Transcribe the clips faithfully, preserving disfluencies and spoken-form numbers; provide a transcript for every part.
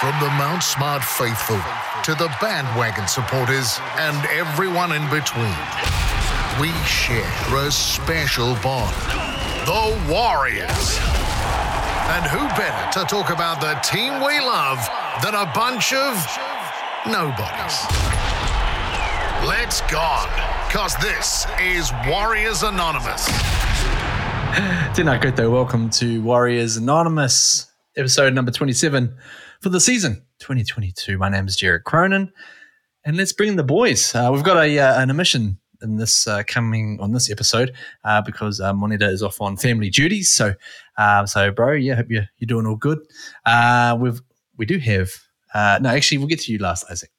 From the Mount Smart faithful to the bandwagon supporters and everyone in between, we share a special bond. The Warriors. And who better to talk about the team we love than a bunch of nobodies? Let's go, because this is Warriors Anonymous. Tēnā koutou, welcome to Warriors Anonymous, episode number twenty-seven for the season twenty twenty-two. My name is Jared Cronin, and let's bring in the boys. Uh, we've got a uh, an omission in this uh, coming on this episode uh, because uh, Moneta is off on family duties. So, uh, so bro, yeah, hope you're you're doing all good. Uh, we've we do have uh, no, actually, we'll get to you last, Isaac.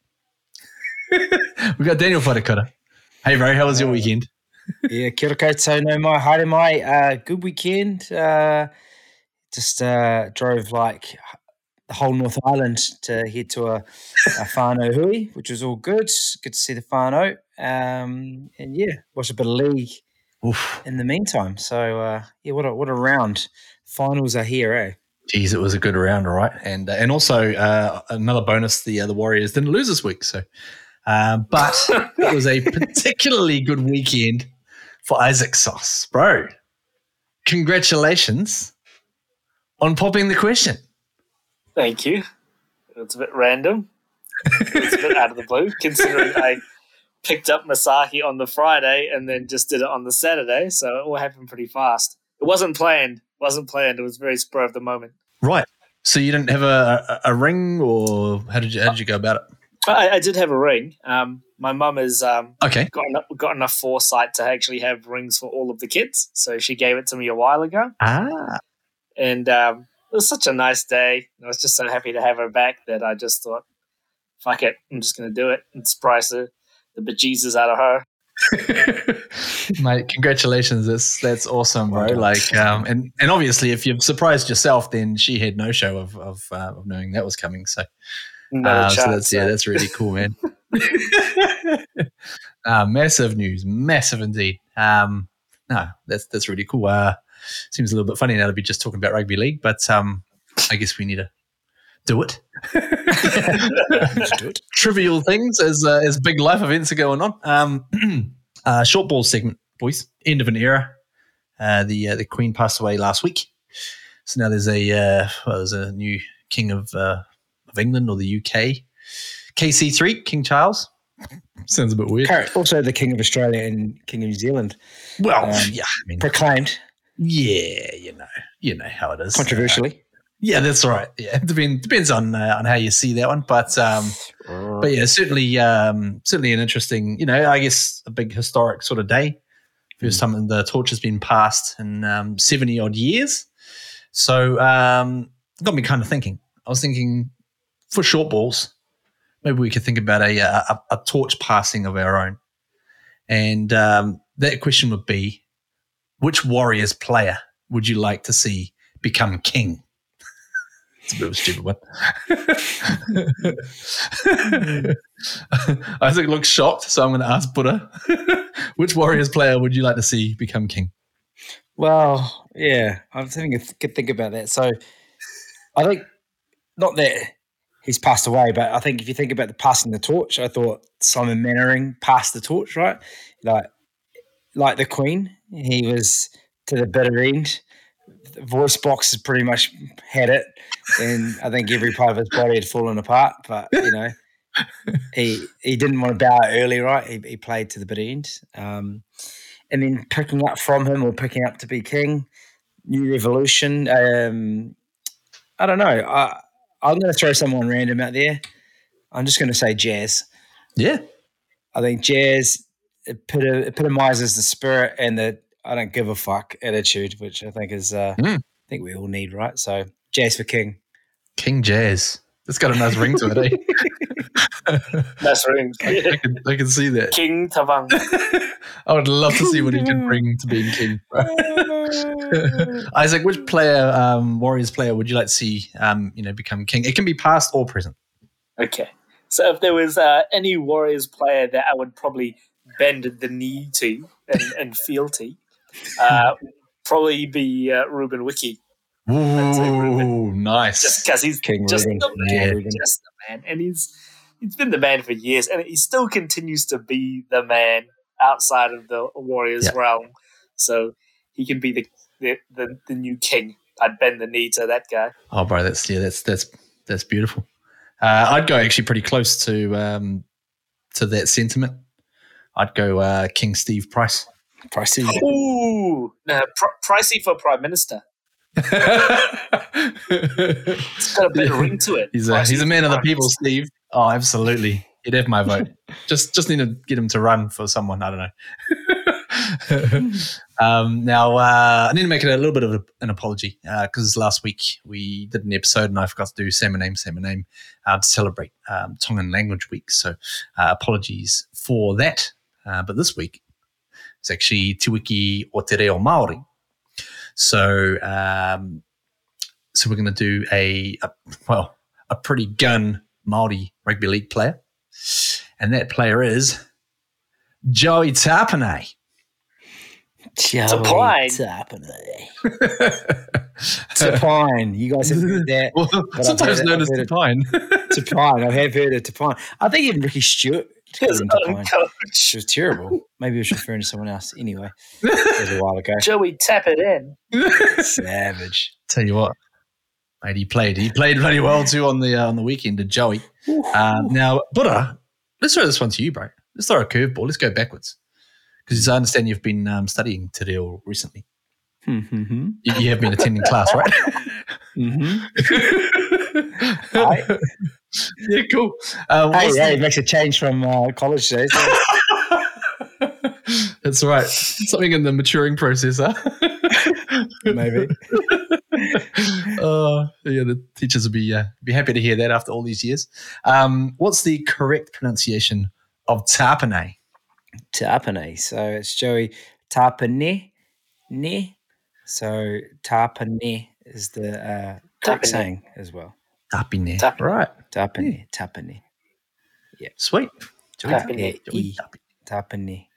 We've got Daniel Fodikota. Hey, bro, how was your weekend? Yeah, kia ora koutou, no mai, haere mai. Uh, good weekend. Uh, just uh, drove like the whole North Island to head to a, a whānau hui, which was all good. Good to see the whānau. Um, and yeah, watch a bit of league Oof. in the meantime. So uh, yeah, what a what a round. Finals are here, eh? Geez, it was a good round, all right. And uh, and also uh, another bonus: the uh, the Warriors didn't lose this week, so. Uh, but it was a particularly good weekend for Isaac Sauce, bro. Congratulations on popping the question. Thank you. It's a bit random. It's a bit out of the blue, considering I picked up Masaki on the Friday and then just did it on the Saturday. So it all happened pretty fast. It wasn't planned. It wasn't planned. It was very spur of the moment. Right. So you didn't have a, a, a ring, or how did you how did you go about it? I, I did have a ring. Um, my mum has um, okay. got, enough, got enough foresight to actually have rings for all of the kids, so she gave it to me a while ago. Ah, and um, it was such a nice day. I was just so happy to have her back that I just thought, fuck it, I'm just going to do it and surprise the, the bejesus out of her. Mate, congratulations. That's that's awesome, bro. Like, um, and, and obviously, if you've surprised yourself, then she had no show of of, uh, of knowing that was coming, so... No uh, chance, so that's, yeah, that's really cool, man. uh, massive news, massive indeed. Um, no, that's that's really cool. Uh, seems a little bit funny now to be just talking about rugby league, but um, I guess we need to do it. do it. Trivial things as uh, as big life events are going on. Um, uh, short ball segment, boys. End of an era. Uh, the uh, the Queen passed away last week, so now there's a uh, well, there's a new king of. Uh, Of England or the U K, K C three, King Charles. Sounds a bit weird. Also, the King of Australia and King of New Zealand. Well, um, yeah, I mean, proclaimed. Yeah, you know, you know how it is. Controversially. Uh, yeah, that's right. Yeah, it depends, depends on uh, on how you see that one, but um, uh, but yeah, certainly um, certainly an interesting, you know, I guess a big historic sort of day. First mm-hmm. time the torch has been passed in um, seventy odd years. So um, it got me kind of thinking. I was thinking. For short balls, maybe we could think about a a, a torch passing of our own. And um, that question would be, which Warriors player would you like to see become king? It's a bit of a stupid one. Isaac looks shocked, so I'm going to ask Buddha, which Warriors player would you like to see become king? Well, yeah, I was having a good think about that. So I think not that – he's passed away, but I think if you think about the passing the torch, I thought Simon Mannering passed the torch, right? Like, like the Queen, he was to the bitter end. The voice box has pretty much had it, and I think every part of his body had fallen apart. But you know, he he didn't want to bow out early, right? He he played to the bitter end, um, and then picking up from him or picking up to be king, new revolution. Um, I don't know. I. I'm going to throw someone random out there. I'm just going to say Jazz. Yeah. I think Jazz epitomizes the spirit and the I don't give a fuck attitude, which I think is uh, mm. I think we all need, right? So Jazz for king. King Jazz. That's got a nice ring to it, eh? Nice ring. I, I, can, I can see that. King Tavang. I would love to see what he can bring to being king. Isaac, which player, um, Warriors player, would you like to see, um, you know, become king? It can be past or present. Okay. So if there was uh, any Warriors player that I would probably bend the knee to and, and feel to, uh, probably be uh, Ruben Wiki. Ooh, nice. Just because he's King just, Ruben. The man, yeah. just the man. And he's he's been the man for years, and he still continues to be the man outside of the Warriors yeah. realm. So he can be the the, the the new king. I'd bend the knee to that guy. Oh, bro, that's yeah, that's that's that's beautiful. Uh, I'd go actually pretty close to um, to that sentiment. I'd go uh, King Steve Price. Pricey. Ooh, no, pr- pricey for Prime Minister. It's got a bit of ring to it. He's a, he's a man of the people, Steve. Oh, absolutely. He'd have my vote. just just need to get him to run for someone. I don't know. um, now, uh, I need to make it a little bit of a, an apology because uh, last week we did an episode and I forgot to do Say My Name, Say My Name uh, to celebrate um, Tongan Language Week. So uh, apologies for that. Uh, but this week it's actually Tuwiki O Te Reo Māori. So, um, so we're going to do a, a, well, a pretty gun Māori rugby league player. And that player is Joey Tapine. Joey Tapine. Tapine. You guys have heard that. Well, sometimes known as Tapine. Tapine. I have heard of Tapine. I think even Ricky Stewart. She was terrible. Maybe we should refer to someone else. Anyway, it was a while ago. Joey, tap it in. Savage. Tell you what, mate, he played. He played bloody well too on the uh, on the weekend. Did Joey? Um, now, Buddha, let's throw this one to you, bro. Let's throw a curveball. Let's go backwards because I understand you've been um, studying Te Reo recently. Mm-hmm. You, you have been attending class, right? Mm-hmm. I- Yeah, cool. Uh, hey, yeah, the- it makes a change from uh, college days. That's right. Something in the maturing process, huh? Maybe. uh, yeah, the teachers will be uh, be happy to hear that after all these years. Um, what's the correct pronunciation of Tapine? Tapine. So it's Joey Tapine. Ne. So Tapine is the uh, correct saying as well. Tapine. Tapine. Right. Tapine. Yeah. Tapine. Yeah. Sweet. Tapine. Tapine. Tapine.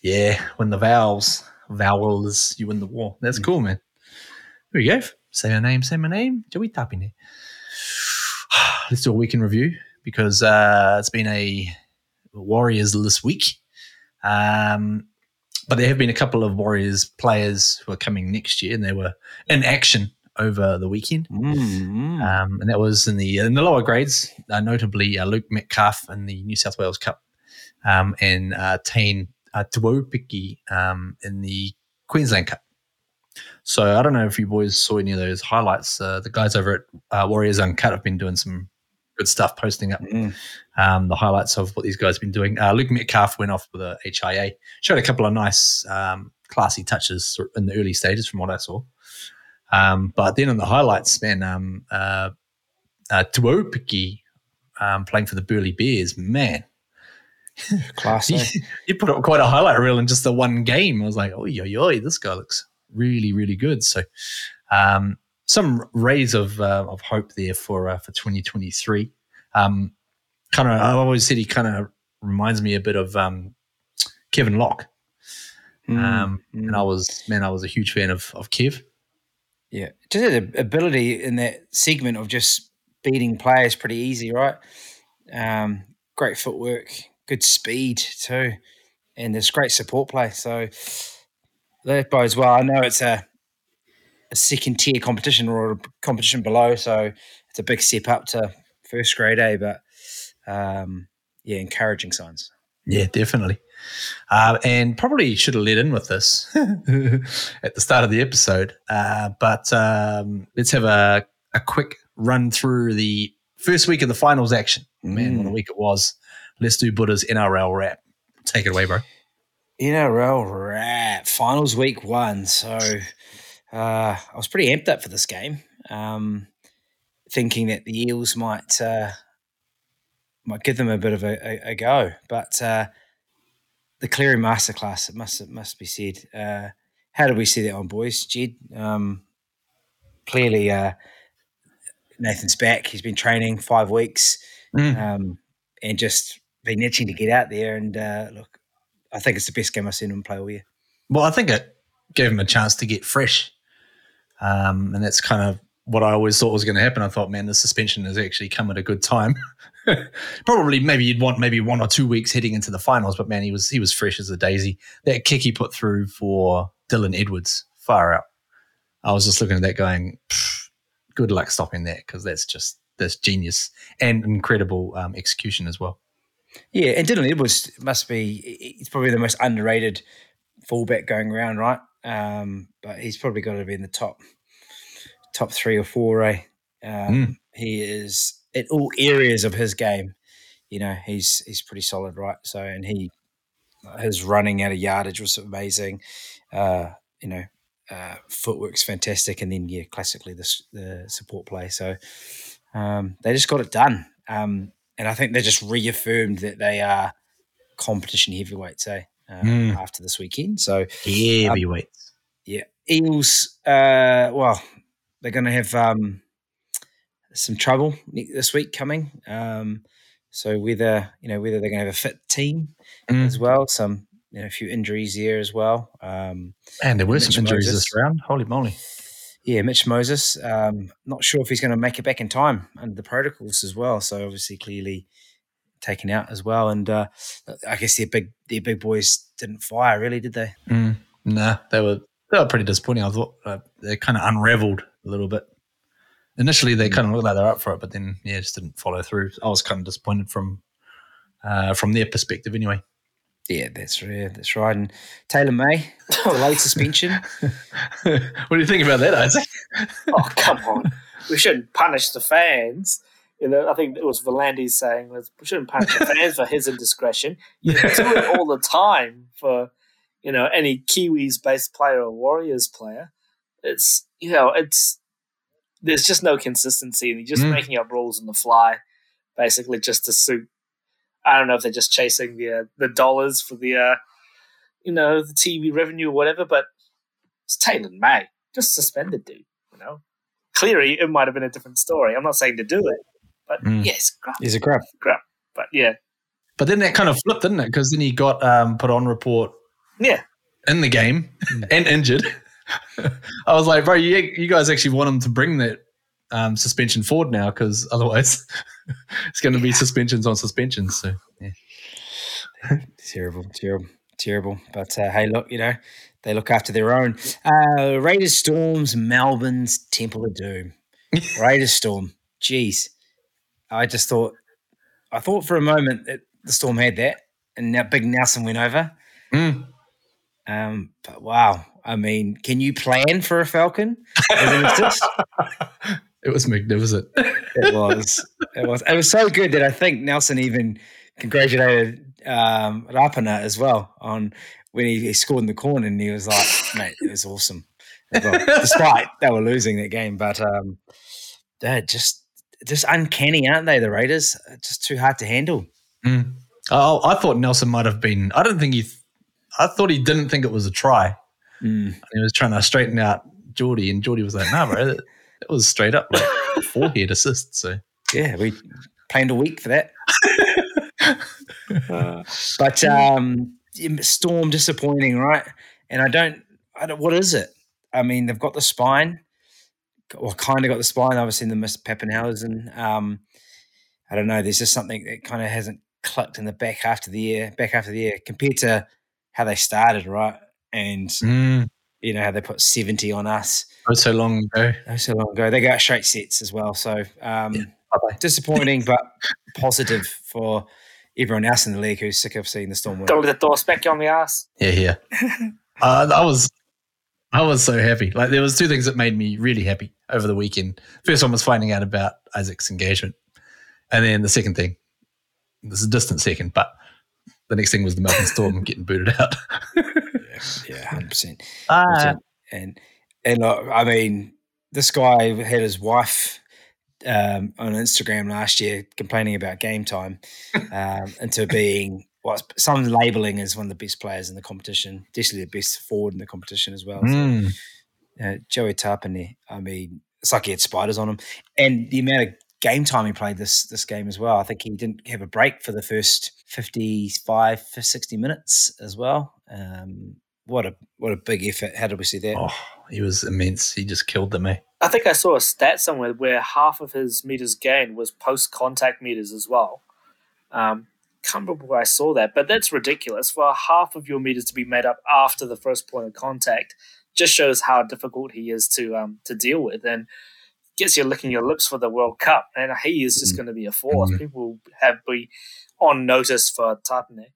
Yeah. Win the vowels. Vowels. You win the war. That's mm. cool, man. There we go. Say my name. Say my name. Joey Tapine. Let's do a week in review because uh, it's been a Warriors this week. Um, but there have been a couple of Warriors players who are coming next year and they were in action over the weekend, mm-hmm. um, and that was in the in the lower grades, uh, notably uh, Luke Metcalf in the New South Wales Cup, um, and uh, Tane uh, Tuoupiki um in the Queensland Cup. So I don't know if you boys saw any of those highlights. Uh, the guys over at uh, Warriors Uncut have been doing some good stuff, posting up mm. um, the highlights of what these guys have been doing. Uh, Luke Metcalf went off with a H I A, showed a couple of nice, um, classy touches in the early stages, from what I saw. Um, but then on the highlights, man, um, uh, uh, Tuoupiki um, playing for the Burleigh Bears, man. Classy. he, he put up quite a highlight reel in just the one game. I was like, oh, yo, yo, this guy looks really, really good. So um, some rays of uh, of hope there for uh, for twenty twenty-three. Um, kind of, I've always said he kind of reminds me a bit of um, Kevin Locke. Mm, um, mm. And I was, man, I was a huge fan of, of Kev. Yeah, just had the ability in that segment of just beating players pretty easy, right? Um, great footwork, good speed too, and there's great support play. So that bodes well. I know it's a a second-tier competition or a competition below, so it's a big step up to first grade A, but, um, yeah, encouraging signs. Yeah, definitely. Uh, and probably should have led in with this at the start of the episode. Uh, but um, let's have a, a quick run through the first week of the finals action. Man, mm. what a week it was. Let's do Buddha's N R L wrap. Take it away, bro. N R L wrap. Finals week one. So uh, I was pretty amped up for this game, um, thinking that the Eels might uh, might give them a bit of a, a, a go. But uh, the Cleary masterclass, it must it must be said. Uh, how did we see that on, boys? Jed, um, clearly uh, Nathan's back. He's been training five weeks mm. um, and just been itching to get out there. And, uh, look, I think it's the best game I've seen him play all year. Well, I think it gave him a chance to get fresh. Um, and that's kind of what I always thought was going to happen. I thought, man, the suspension has actually come at a good time. Probably maybe you'd want maybe one or two weeks heading into the finals, but, man, he was he was fresh as a daisy. That kick he put through for Dylan Edwards, far out. I was just looking at that going, good luck stopping that, because that's just that's genius and incredible um, execution as well. Yeah, and Dylan Edwards must be, he's probably the most underrated fullback going around, right? Um, but he's probably got to be in the top top three or four, eh? Um, mm. He is, in all areas of his game, you know, he's he's pretty solid, right? So, and he, his running out of yardage was amazing, uh, you know, uh, footwork's fantastic, and then, yeah, classically the, the support play. So um, they just got it done. Um, and I think they just reaffirmed that they are competition heavyweights, eh? Um, mm. After this weekend. So heavyweights. Um, yeah. Eels, uh, well, they're going to have um, some trouble this week coming. Um, so whether, you know, whether they're going to have a fit team mm. as well, some, you know, a few injuries there as well. Um, and there were Mitch some injuries Moses. This round. Holy moly. Yeah, Mitch Moses. Um, not sure if he's going to make it back in time under the protocols as well. So obviously clearly taken out as well. And uh, I guess their big their big boys didn't fire really, did they? Mm, nah, they were they were pretty disappointing. I thought uh, they kind of unravelled a little bit. Initially, they kind of looked like they were up for it, but then, yeah, just didn't follow through. I was kind of disappointed from uh, from their perspective anyway. Yeah, that's right. Yeah, that's right. And Taylor May, late suspension. What do you think about that, Isaac? Oh, come on. We shouldn't punish the fans. You know, I think it was Volandis saying, we shouldn't punish the fans for his indiscretion. You do it all the time for, you know, any Kiwis-based player or Warriors player. It's, you know, it's there's just no consistency, and you're just mm. making up rules on the fly, basically just to suit. I don't know if they're just chasing the uh, the dollars for the, uh, you know, the T V revenue or whatever, but it's Taylor May. Just suspend the dude, you know. Cleary, it might have been a different story. I'm not saying to do it, but mm. yes, yeah, he's a grub. Grub, but yeah. But then that kind of flipped, didn't it? Because then he got um, put on report yeah. in the game mm. and injured. I was like, bro, you, you guys actually want him to bring that Um, suspension forward now, because otherwise it's going to be suspensions on suspensions. So yeah, terrible, terrible, terrible. But uh, hey, look, you know they look after their own. Uh, Raiders Storm's Melbourne's Temple of Doom. Raiders Storm, jeez, I just thought, I thought for a moment that the Storm had that, and now Big Nelson went over. Mm. Um, but wow, I mean, can you plan for a Falcon? It was magnificent. It was. It was. It was so good that I think Nelson even congratulated um, Rapana as well on when he, he scored in the corner, and he was like, "Mate, it was awesome." Well, despite they were losing that game, but um, they're just just uncanny, aren't they? The Raiders just too hard to handle. Mm. Oh, I thought Nelson might have been. I don't think he. I thought he didn't think it was a try. Mm. He was trying to straighten out Geordie, and Geordie was like, "Nah, bro." It was straight up like forehead assist. So yeah, we planned a week for that. uh, but um, Storm disappointing, right? And I don't, I don't. What is it? I mean, they've got the spine, or kind of got the spine. Obviously, they missed Pappenhausen. Um, I don't know. There's just something that kind of hasn't clicked in the back half of the year. Back half of the year compared to how they started, right? And mm. you know how they put seventy on us. Oh, so long ago. Oh, so long ago. They got straight sets as well. So um, yeah. disappointing, but positive for everyone else in the league who's sick of seeing the Storm win. Don't let the door smack you on the ass. Yeah, yeah. uh, I was, I was so happy. Like there was two things that made me really happy over the weekend. First one was finding out about Isaac's engagement, and then the second thing, this is a distant second, but the next thing was the Melbourne Storm getting booted out. yeah, yeah, one hundred percent. Uh, and. And look, I mean, this guy had his wife um, on Instagram last year complaining about game time um, into being what well, some labelling as one of the best players in the competition, definitely the best forward in the competition as well. Mm. So, uh, Joey Tapine, I mean, it's like he had spiders on him. And the amount of game time he played this this game as well, I think he didn't have a break for the first fifty-five, sixty minutes as well. Um What a what a big effort. How did we see that? Oh, he was immense. He just killed them, eh? I think I saw a stat somewhere where half of his meters gained was post-contact meters as well. Um, can't remember where I saw that, but that's ridiculous. For half of your meters to be made up after the first point of contact just shows how difficult he is to um, to deal with and gets you licking your lips for the World Cup. And he is just mm. going to be a force. Mm. People have been on notice for Tapine.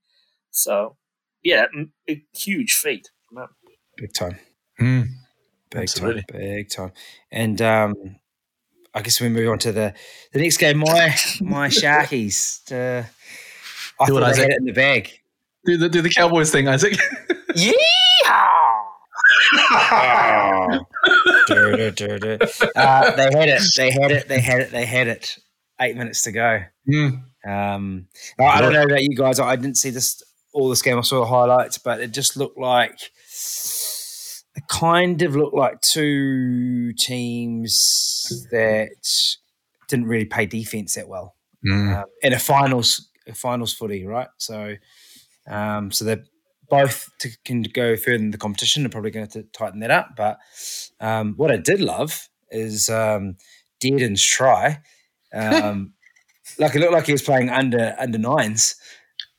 So... yeah, a huge feat. Big time. Mm, big Absolutely. time. Big time. And um, I guess we move on to the, the next game. My my Sharkies. Uh, I do thought it, they had it in the bag. Do the, do the Cowboys thing, Isaac. Yeehaw! Oh. do, do, do, do. Uh, they had it. They had it. They had it. They had it. Eight minutes to go. Mm. Um, I, I don't know about you guys. I didn't see this. All this game, I saw the highlights, but it just looked like it kind of looked like two teams that didn't really play defense that well mm. um, in a finals a finals footy, right? So, um, so they both to, can go further in the competition. They're probably going to have to tighten that up. But um, what I did love is um, Dearden's try. Um, like it looked like he was playing under under nines.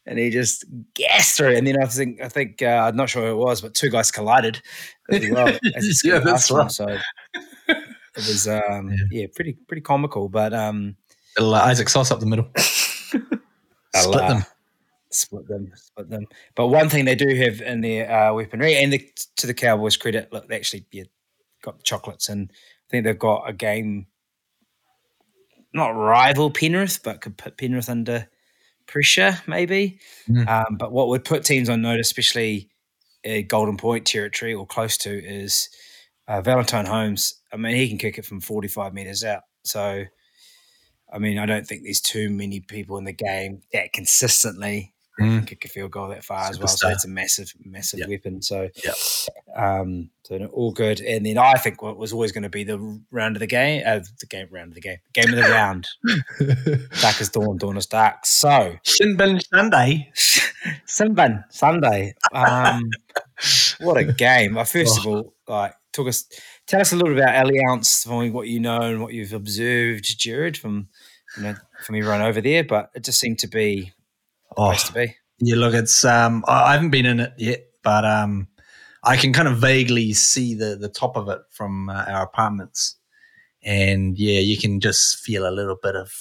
And he just gassed through, and then I think I think uh, I'm not sure who it was, but two guys collided as well. As yeah, that's right. One, so it was um, yeah. yeah, pretty pretty comical. But um, It'll, uh, Isaac Sauce up the middle, split uh, them, split them, split them. But one thing they do have in their uh, weaponry, and the, to the Cowboys' credit, look, they actually yeah, got the chocolates, and I think they've got a game, not rival Penrith, but could put Penrith under pressure maybe mm. um, but what would put teams on notice, especially uh, Golden Point territory or close to, is uh, Valentine Holmes. I mean, he can kick it from forty-five metres out, so I mean I don't think there's too many people in the game that consistently mm. can kick a field goal that far. Superstar. As well, so it's a massive massive yep. weapon, so yep. um, so all good. And then I think what was always going to be the round of the game uh, the game round of the game game of the round dark is dawn, dawn is dark. So Sinbin Sunday Sinbin Sunday um, what a game. First of all, like, talk us tell us a little about Allianz, what you know and what you've observed, Jared, from you know from everyone over there, but it just seemed to be the oh, place to be. Yeah, look, it's um, I haven't been in it yet, but um, I can kind of vaguely see the, the top of it from uh, our apartments. And, yeah, you can just feel a little bit of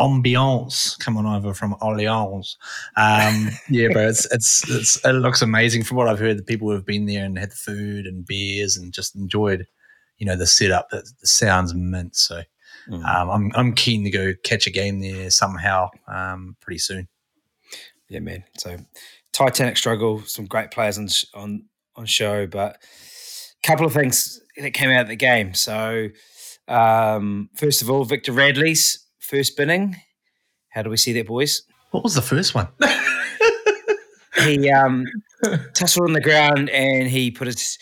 ambiance coming over from Orleans. Um, yeah, bro, it's, it's it's it looks amazing. From what I've heard, the people who have been there and had food and beers and just enjoyed, you know, the setup. It sounds mint. So mm. um, I'm I'm keen to go catch a game there somehow um, pretty soon. Yeah, man. So Titanic struggle, some great players on on – on show, but a couple of things that came out of the game. So um, first of all, Victor Radley's first binning. How do we see that, boys? What was the first one? He um, tussled on the ground and he put his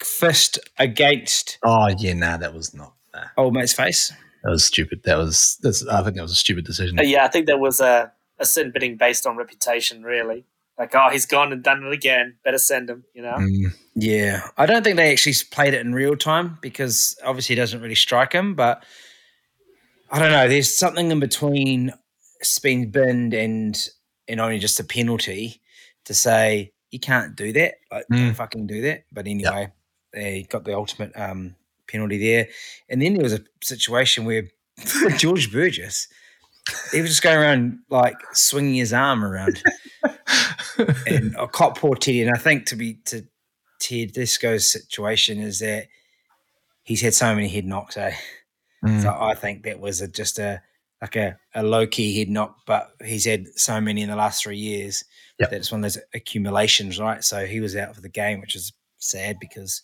fist against... Oh, yeah, nah, that was not... Uh, old mate's face. That was stupid. That was... That's, I think that was a stupid decision. Uh, yeah, I think that was a, a sin binning based on reputation, really. Like, oh, he's gone and done it again. Better send him, you know? Mm, yeah. I don't think they actually played it in real time because obviously it doesn't really strike him, but I don't know. There's something in between being binned and, and only just a penalty to say you can't do that. Like, mm. don't fucking do that. But anyway, yep. they got the ultimate um, penalty there. And then there was a situation where George Burgess, he was just going around, like, swinging his arm around. And I caught poor Teddy, and I think to be to Tedesco's situation is that he's had so many head knocks, eh? Mm. So I think that was a, just a like a, a low key head knock, but he's had so many in the last three years yep. that it's one of those accumulations, right? So he was out for the game, which is sad because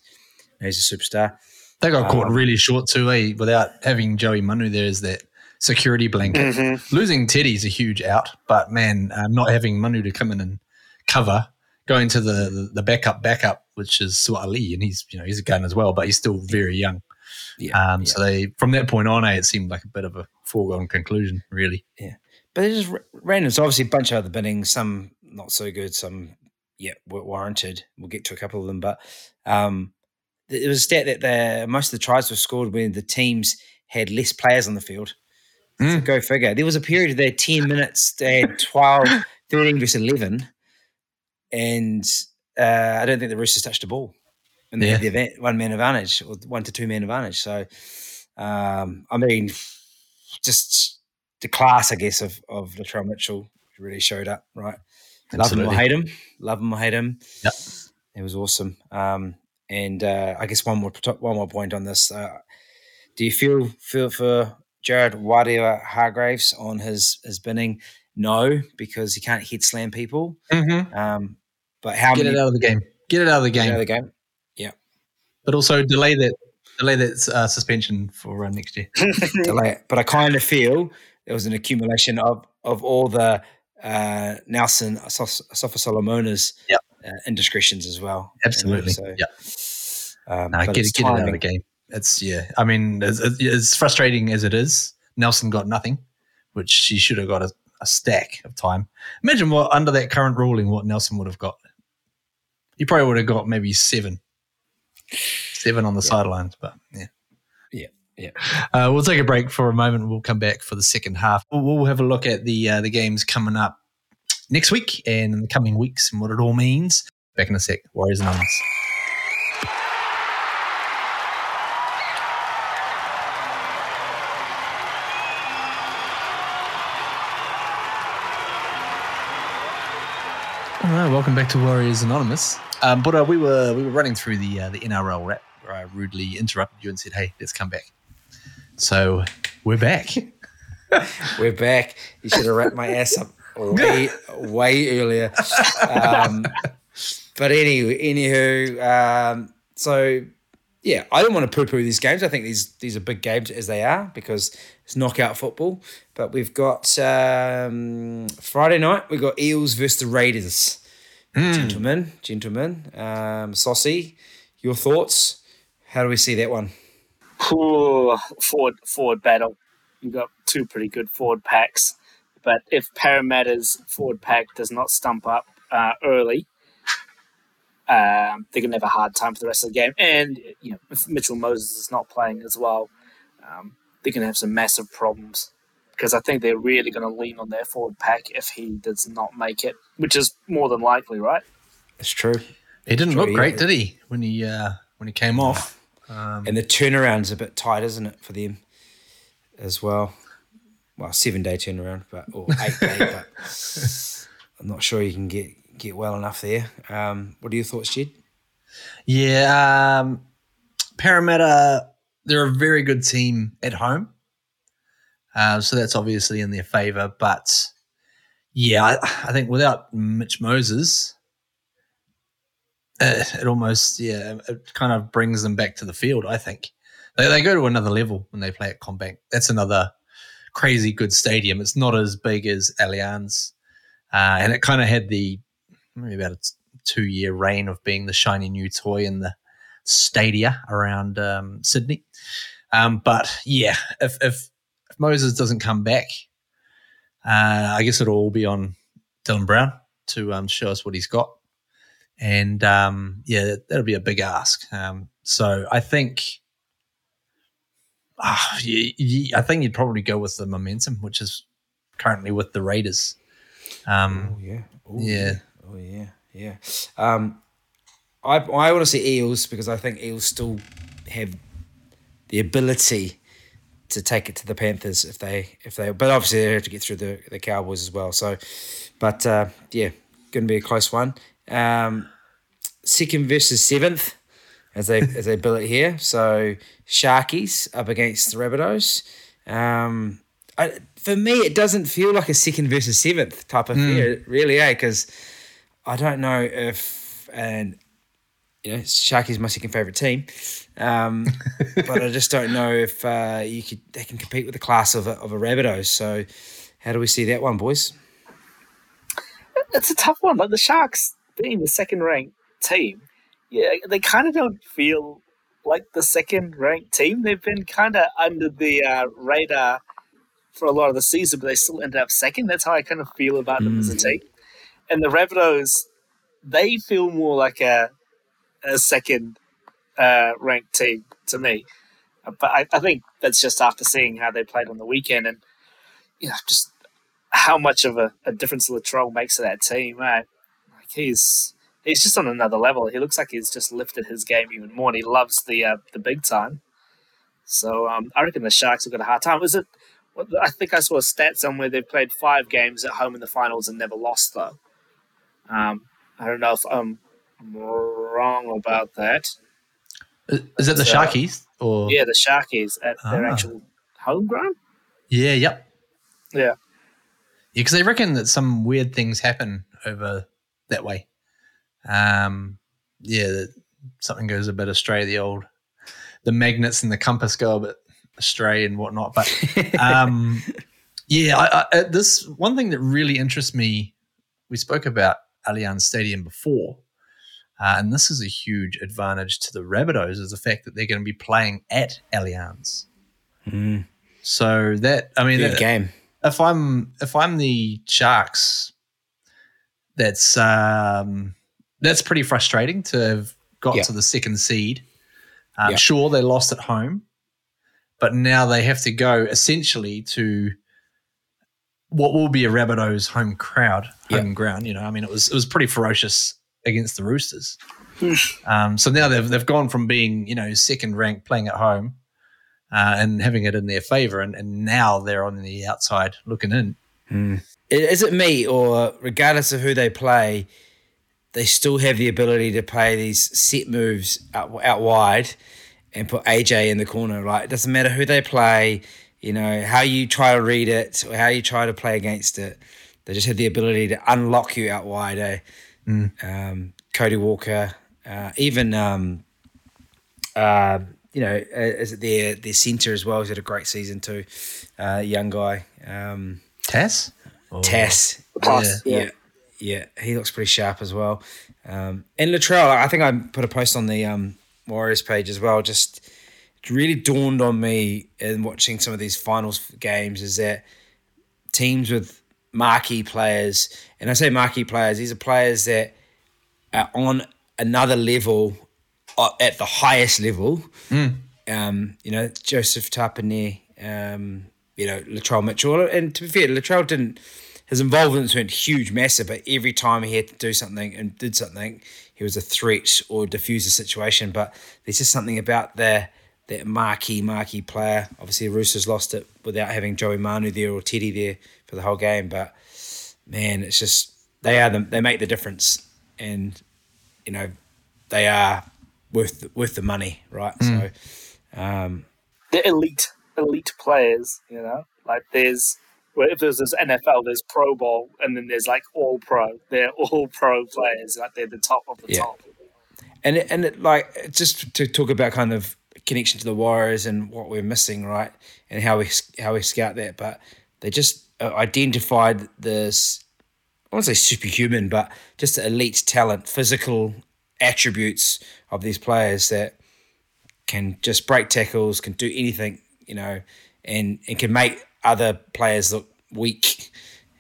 you know, he's a superstar. They got um, caught really short too, eh? Without having Joey Manu there is that security blanket. Mm-hmm. Losing Teddy's a huge out, but man, um, not having Manu to come in and cover, going to the, the, the backup backup, which is Suali, and he's you know he's a gun as well, but he's still very young. Yeah, um, yeah. So they from that point on, eh, it seemed like a bit of a foregone conclusion, really. Yeah, but it's just r- random. So obviously a bunch of other binnings, some not so good, some yeah, were warranted. We'll get to a couple of them, but um, it was a stat that the, most of the tries were scored when the teams had less players on the field. Mm. So go figure. There was a period of their ten minutes, they had twelve, thirteen versus eleven, and uh, I don't think the Roosters touched the ball. And they yeah. had the one-man advantage or one- to two-man advantage. So, um, I mean, just the class, I guess, of, of Latrell Mitchell really showed up, right? Absolutely. Love him or hate him. Love him or hate him. Yep. It was awesome. Um, and uh, I guess one more one more point on this. Uh, do you feel feel for Jared Waerea-Hargreaves on his, his binning? No, because he can't head slam people. Mm-hmm. Um, but how Get many- it out of the game. Get it out of the game. Get it out of the game. Yeah. But also delay that delay that uh, suspension for uh, next year. Delay it. But I kind of feel it was an accumulation of, of all the uh, Nelson Asofa-Solomona's yep. uh, indiscretions as well. Absolutely. So, yeah. Um, nah, get, get it out of the game. It's, yeah. I mean, as, as frustrating as it is, Nelson got nothing, which she should have got a, a stack of time. Imagine what, under that current ruling, what Nelson would have got. He probably would have got maybe seven. Seven on the yeah. sidelines, but yeah. Yeah, yeah. Uh, we'll take a break for a moment. We'll come back for the second half. We'll, we'll have a look at the uh, the games coming up next week and in the coming weeks and what it all means. Back in a sec. Warriors and Numbers. Welcome back to Warriors Anonymous. Um, but uh, we were we were running through the uh, the N R L wrap where I rudely interrupted you and said, "Hey, let's come back." So we're back. We're back. You should have wrapped my ass up way way earlier. Um, but anyway, anywho, um, so yeah, I don't want to poo-poo these games. I think these these are big games as they are because it's knockout football. But we've got um, Friday night. We've got Eels versus the Raiders. Mm. Gentlemen, gentlemen, um, Saucy, your thoughts? How do we see that one? Ooh, forward, forward battle. You've got two pretty good forward packs, but if Parramatta's forward pack does not stump up uh, early, um, they're gonna have a hard time for the rest of the game. And you know, if Mitchell Moses is not playing as well, um, they're gonna have some massive problems. Because I think they're really going to lean on their forward pack if he does not make it, which is more than likely, right? It's true. He didn't true, look great, yeah. did he, when he uh, when he came off? Um, and the turnaround's a bit tight, isn't it, for them as well? Well, seven-day turnaround, but or eight-day, but I'm not sure you can get, get well enough there. Um, what are your thoughts, Jed? Yeah, um, Parramatta, they're a very good team at home. Uh, so that's obviously in their favour. But, yeah, I, I think without Mitch Moses, uh, it almost, yeah, it kind of brings them back to the field, I think. They, they go to another level when they play at Combank. That's another crazy good stadium. It's not as big as Allianz. Uh, and it kind of had the, maybe about a two-year reign of being the shiny new toy in the stadia around um, Sydney. Um, but, yeah, if, if If Moses doesn't come back, uh, I guess it'll all be on Dylan Brown to um, show us what he's got. And, um, yeah, that, that'll be a big ask. Um, so I think uh, you, you, I think you'd probably go with the momentum, which is currently with the Raiders. Um, oh, yeah. Oh, yeah. Oh, yeah. Yeah. Um, I, I want to see Eels because I think Eels still have the ability to take it to the Panthers if they if they but obviously they have to get through the, the Cowboys as well. So but uh, yeah, gonna be a close one. Um, second versus seventh as they as they bill it here. So Sharkies up against the Rabbitohs. Um, I, for me it doesn't feel like a second versus seventh type of mm. affair, really, eh? Because I don't know if and you know, Sharkies my second favourite team, um, but I just don't know if uh, you could they can compete with the class of a, of a Rabbitohs. So, how do we see that one, boys? It's a tough one. Like the Sharks being the second-ranked team, yeah, they kind of don't feel like the second-ranked team. They've been kind of under the uh, radar for a lot of the season, but they still ended up second. That's how I kind of feel about them mm. as a team. And the Rabbitohs, they feel more like a a second uh, ranked team to me. But I, I think that's just after seeing how they played on the weekend and, you know, just how much of a, a difference Latrell makes to that team. Right? Like he's he's just on another level. He looks like he's just lifted his game even more, and he loves the uh, the big time. So um, I reckon the Sharks have got a hard time. Was it? I think I saw a stat somewhere they've played five games at home in the finals and never lost, though. Um, I don't know if I'm wrong about that. Is, is it the so, Sharkies? Or? Yeah, the Sharkies at ah. their actual homegrown? Yeah, yep. Yeah. Yeah, because they reckon that some weird things happen over that way. Um, yeah, that something goes a bit astray, the old... the magnets and the compass go a bit astray and whatnot. But, um, yeah, I, I, this one thing that really interests me, we spoke about Allianz Stadium before, uh, and this is a huge advantage to the Rabbitohs, is the fact that they're going to be playing at Allianz. Mm. So that, I mean, that, game. If I'm if I'm the Sharks, that's um, that's pretty frustrating to have got yeah. to the second seed. I'm um, yep. sure they lost at home, but now they have to go essentially to what will be a Rabbitohs home crowd, home yep. ground. You know, I mean, it was it was pretty ferocious against the Roosters. um, so now they've they've gone from being, you know, second ranked playing at home uh, and having it in their favour, and, and now they're on the outside looking in. Mm. Is it me, or regardless of who they play, they still have the ability to play these set moves out, out wide and put A J in the corner, right? It doesn't matter who they play, you know, how you try to read it or how you try to play against it. They just have the ability to unlock you out wide, eh? Mm. Um, Cody Walker, uh, even, um, uh, you know, is it their, their centre as well? He's had a great season too, uh, young guy. Um, Tass? Tass. Oh. Tass, yeah. yeah. yeah. Yeah, he looks pretty sharp as well. Um, and Latrell, I think I put a post on the um, Warriors page as well. Just it really dawned on me in watching some of these finals games is that teams with marquee players, and I say marquee players, these are players that are on another level, at the highest level. Mm. Um, you know, Joseph Tapine, um, you know, Latrell Mitchell. And to be fair, Latrell didn't... his involvements weren't huge, massive, but every time he had to do something and did something, he was a threat or diffuse the situation. But there's just something about the, that marquee, marquee player. Obviously, the Roosters lost it without having Joey Manu there or Teddy there for the whole game. But, man, it's just they are the, they make the difference. And, you know, they are worth, worth the money, right? Mm. So um, they're elite, elite players, you know? Like there's... Well, if there's this N F L, there's Pro Bowl, and then there's like all pro. They're all pro players. Like they're the top of the yeah. top. And it, and it, like just to talk about kind of connection to the Warriors and what we're missing, right? And how we how we scout that. But they just identified this. I won't say superhuman, but just elite talent, physical attributes of these players that can just break tackles, can do anything, you know, and and can make other players look weak.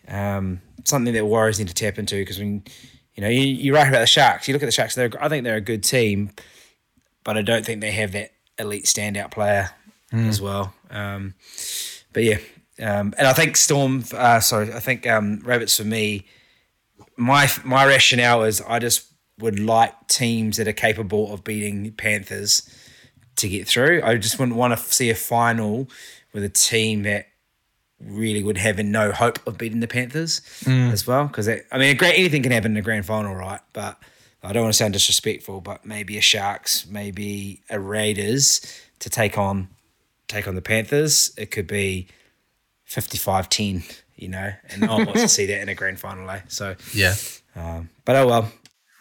Um, something that Warriors need to tap into, because when you know you, you're right about the Sharks, you look at the Sharks. They're, I think they're a good team, but I don't think they have that elite standout player mm. as well. Um, but yeah, um, and I think Storm. Uh, sorry, I think um, Rabbits for me. My my rationale is I just would like teams that are capable of beating Panthers to get through. I just wouldn't want to see a final with a team that really would have no hope of beating the Panthers mm. as well, because I mean, anything can happen in a grand final, right? But I don't want to sound disrespectful, but maybe a Sharks, maybe a Raiders to take on take on the Panthers. It could be fifty-five ten, you know, and no one wants to see that in a grand final, eh? So yeah, um, but oh well.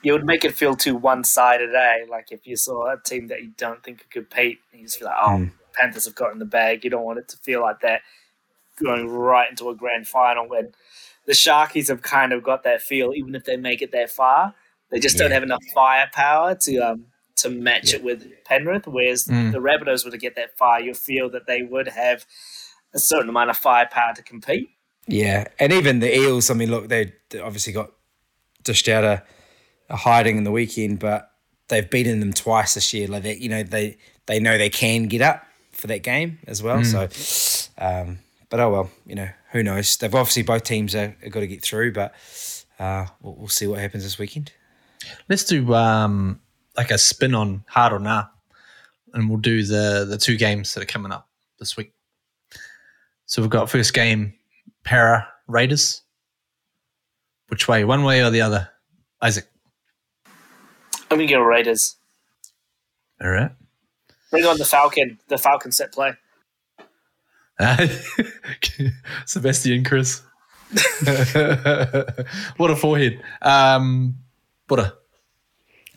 It would make it feel too one-sided, eh? Like if you saw a team that you don't think could compete, and you just feel like, oh, mm. Panthers have got in the bag. You don't want it to feel like that going right into a grand final, when the Sharkies have kind of got that feel. Even if they make it that far, they just yeah. don't have enough firepower to um to match yeah. it with Penrith, whereas mm. the Rabbitohs were to get that far, you feel that they would have a certain amount of firepower to compete. Yeah, and even the Eels, I mean, look, they obviously got dished out a, hiding in the weekend, but they've beaten them twice this year. Like they, you know, they they know they can get up for that game as well. Mm. So, um, but oh well, you know, who knows? They've obviously both teams are, are got to get through, but uh, we'll, we'll see what happens this weekend. Let's do um, like a spin on hard or nah, and we'll do the the two games that are coming up this week. So we've got first game, Para Raiders. Which way, one way or the other? Isaac. I'm going to go Raiders. All right. Bring on the Falcon. The Falcon set play. Uh, Sebastian, Chris. What a forehead. Um, what a.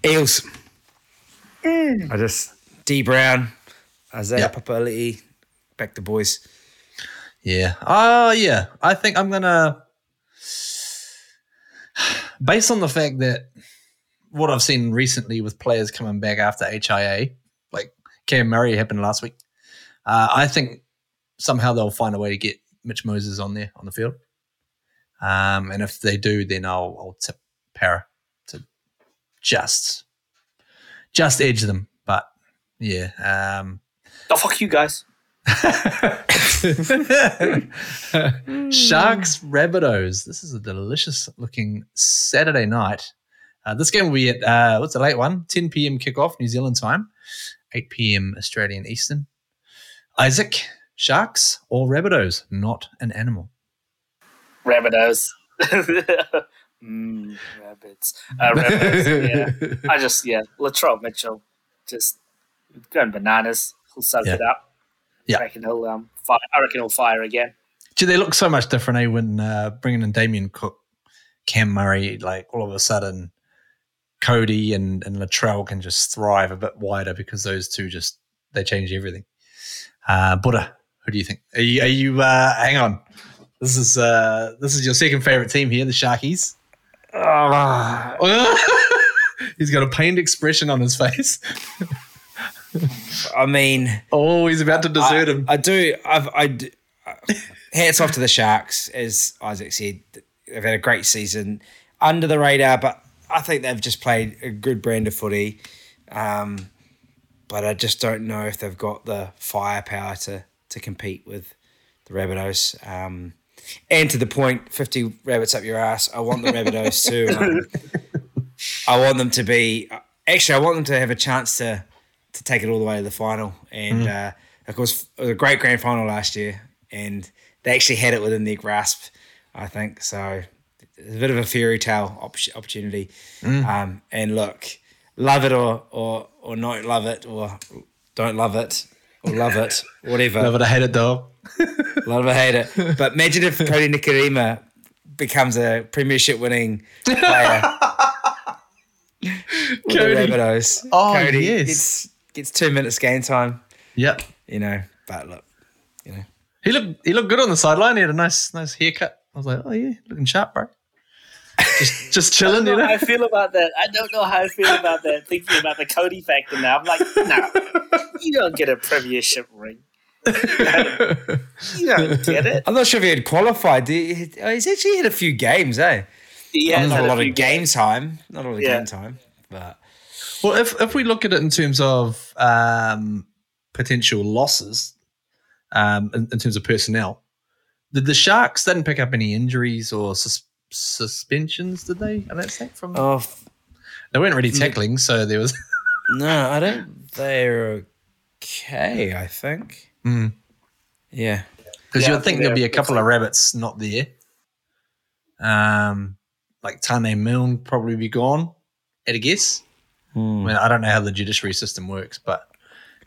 Eels. Mm. I just. D Brown, Isaiah yep. Papali'i, back the boys. Yeah. Oh, uh, yeah. I think I'm going to. Based on the fact that what I've seen recently with players coming back after H I A, like Cam Murray happened last week, uh, I think somehow they'll find a way to get Mitch Moses on there, on the field. Um, and if they do, then I'll, I'll tip Para to just, just edge them. But, yeah. Um, oh, fuck you guys. Sharks Rabbitohs. This is a delicious looking Saturday night. Uh, this game will be at uh, what's the late one? ten p.m. kickoff New Zealand time, eight p.m. Australian Eastern. Isaac, Sharks or Rabbitohs? Not an animal. Rabbitohs. mm, rabbits. Uh, rabbitohs. Yeah. I just yeah. Latrell Mitchell just going bananas. He'll soak yeah. it up. Yeah, I reckon he'll um, fire. I reckon he'll fire again. Do they look so much different? Eh, when uh, bringing in Damien Cook, Cam Murray, like all of a sudden, Cody and and Latrell can just thrive a bit wider because those two just they change everything. Uh, Buddha, who do you think? Are you? Are you uh, hang on, this is uh, this is your second favorite team here, the Sharkies. Oh. He's got a pained expression on his face. I mean, oh, he's about to desert I, him. I do. I've, I do. Hats off to the Sharks, as Isaac said. They've had a great season under the radar, but I think they've just played a good brand of footy. Um, but I just don't know if they've got the firepower to to compete with the Rabbitohs. Um, and to the point, fifty rabbits up your ass. I want the Rabbitohs too. Um, I want them to be. Actually, I want them to have a chance to. to take it all the way to the final. And, mm. uh, of course, it was a great grand final last year and they actually had it within their grasp, I think. So it's a bit of a fairy tale op- opportunity. Mm. Um, and look, love it or, or or not love it or don't love it or love it, whatever. Love it or hate it, though. Love it or hate it. But imagine if Cody Nikarima becomes a premiership-winning player. Cody. The oh, Cody, yes. It's, Gets two minutes game time. Yep. You know, but look, you know. He looked he looked good on the sideline. He had a nice nice haircut. I was like, oh, yeah, looking sharp, bro. Just, just chilling, you know. I don't know how I feel about that. I don't know how I feel about that, thinking about the Cody factor now. I'm like, no, you don't get a premiership ring. No, you don't get it. I'm not sure if he had qualified. He's actually had a few games, eh? Yeah, not a lot of game time. Not a lot of game time, but... Well, if if we look at it in terms of um, potential losses, um, in, in terms of personnel, did the Sharks didn't pick up any injuries or sus- suspensions, did they? I don't think from oh, f- they weren't really tackling, so there was. No, I don't. They're okay, I think. Mm. Yeah, because yeah, you would think, think there'd be a couple of rabbits not there. Um, like Tane Milne probably be gone. At a guess. Hmm. I, mean, I don't know how the judiciary system works, but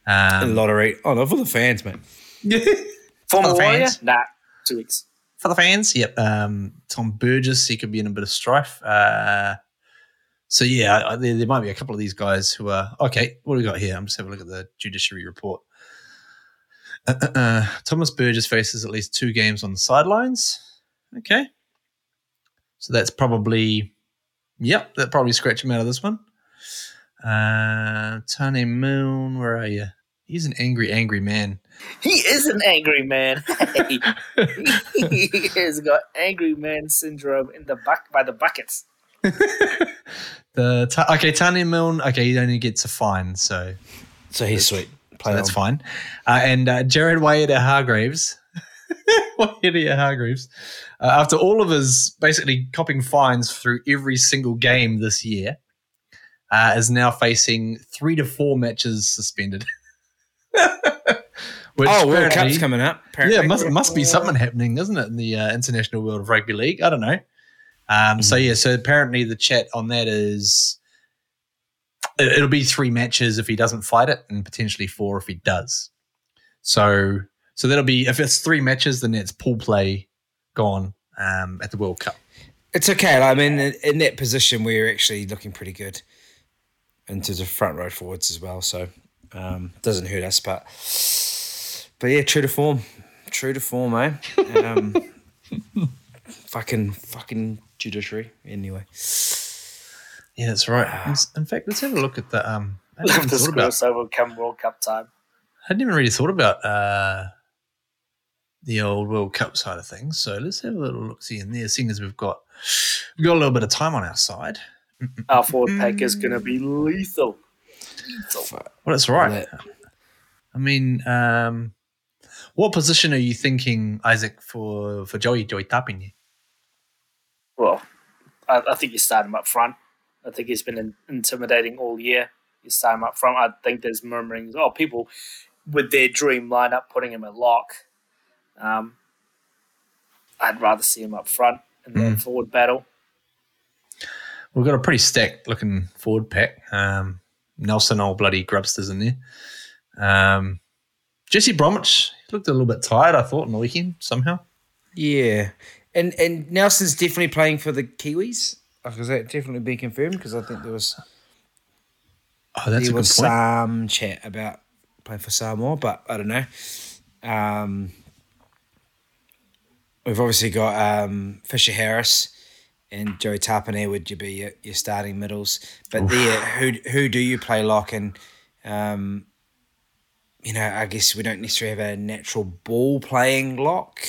um, lottery. Oh no, for the fans, man. For the fans, nah, two weeks for the fans. Yep. Um, Tom Burgess, he could be in a bit of strife. Uh, so yeah, I, there, there might be a couple of these guys who are okay. What do we got here? I'm just having a look at the judiciary report. Uh, uh, uh, Thomas Burgess faces at least two games on the sidelines. Okay, so that's probably yep. That probably scratch him out of this one. Uh, Tane Milne, where are you? He's an angry, angry man. He is an angry man. Hey. He has got angry man syndrome in the buck by the buckets. the ta- okay, Tane Milne. Okay, he only gets a fine, so so he's sweet. Play so that's fine. Uh, and uh, Jared Waerea-Hargreaves. Waerea-Hargreaves. Uh, after all of his basically copping fines through every single game this year, uh, is now facing three to four matches suspended. Which oh, World Cup's coming up. Apparently. Yeah, it must, must be something happening, isn't it, in the uh, international world of rugby league? I don't know. Um, mm. So, yeah, so apparently the chat on that is it, it'll be three matches if he doesn't fight it and potentially four if he does. So so that'll be – if it's three matches, then it's pool play gone um, at the World Cup. It's okay. Like, I mean, in, in that position, we're actually looking pretty good in terms of front row forwards as well. So um doesn't hurt us, but but yeah, true to form. True to form, eh? Um, fucking fucking judiciary anyway. Yeah, that's right. Uh, in fact, let's have a look at the um I hadn't even thought about so will come World Cup time. I hadn't even really thought about uh the old World Cup side of things. So let's have a little look see in there, seeing as we've got we've got a little bit of time on our side. Our forward mm-hmm. pack is gonna be lethal. Well, that's right. I mean, um, what position are you thinking, Isaac, for, for Joey, Joey Tapine? Well, I, I think you start him up front. I think he's been in, intimidating all year. You start him up front. I think there's murmurings. Oh, people with their dream lineup putting him at lock. Um, I'd rather see him up front in mm. that forward battle. We've got a pretty stacked looking forward pack. Um, Nelson, old bloody grubsters in there. Um, Jesse Bromwich looked a little bit tired, I thought, in the weekend somehow. Yeah, and and Nelson's definitely playing for the Kiwis. Has that definitely been confirmed? Because I think there was oh, that's there a was good point. Some chat about playing for Samoa, but I don't know. Um, we've obviously got um, Fisher Harris. And Joey Tapine would you be your, your starting middles, but Oof. there, who who do you play lock? And um, you know, I guess we don't necessarily have a natural ball playing lock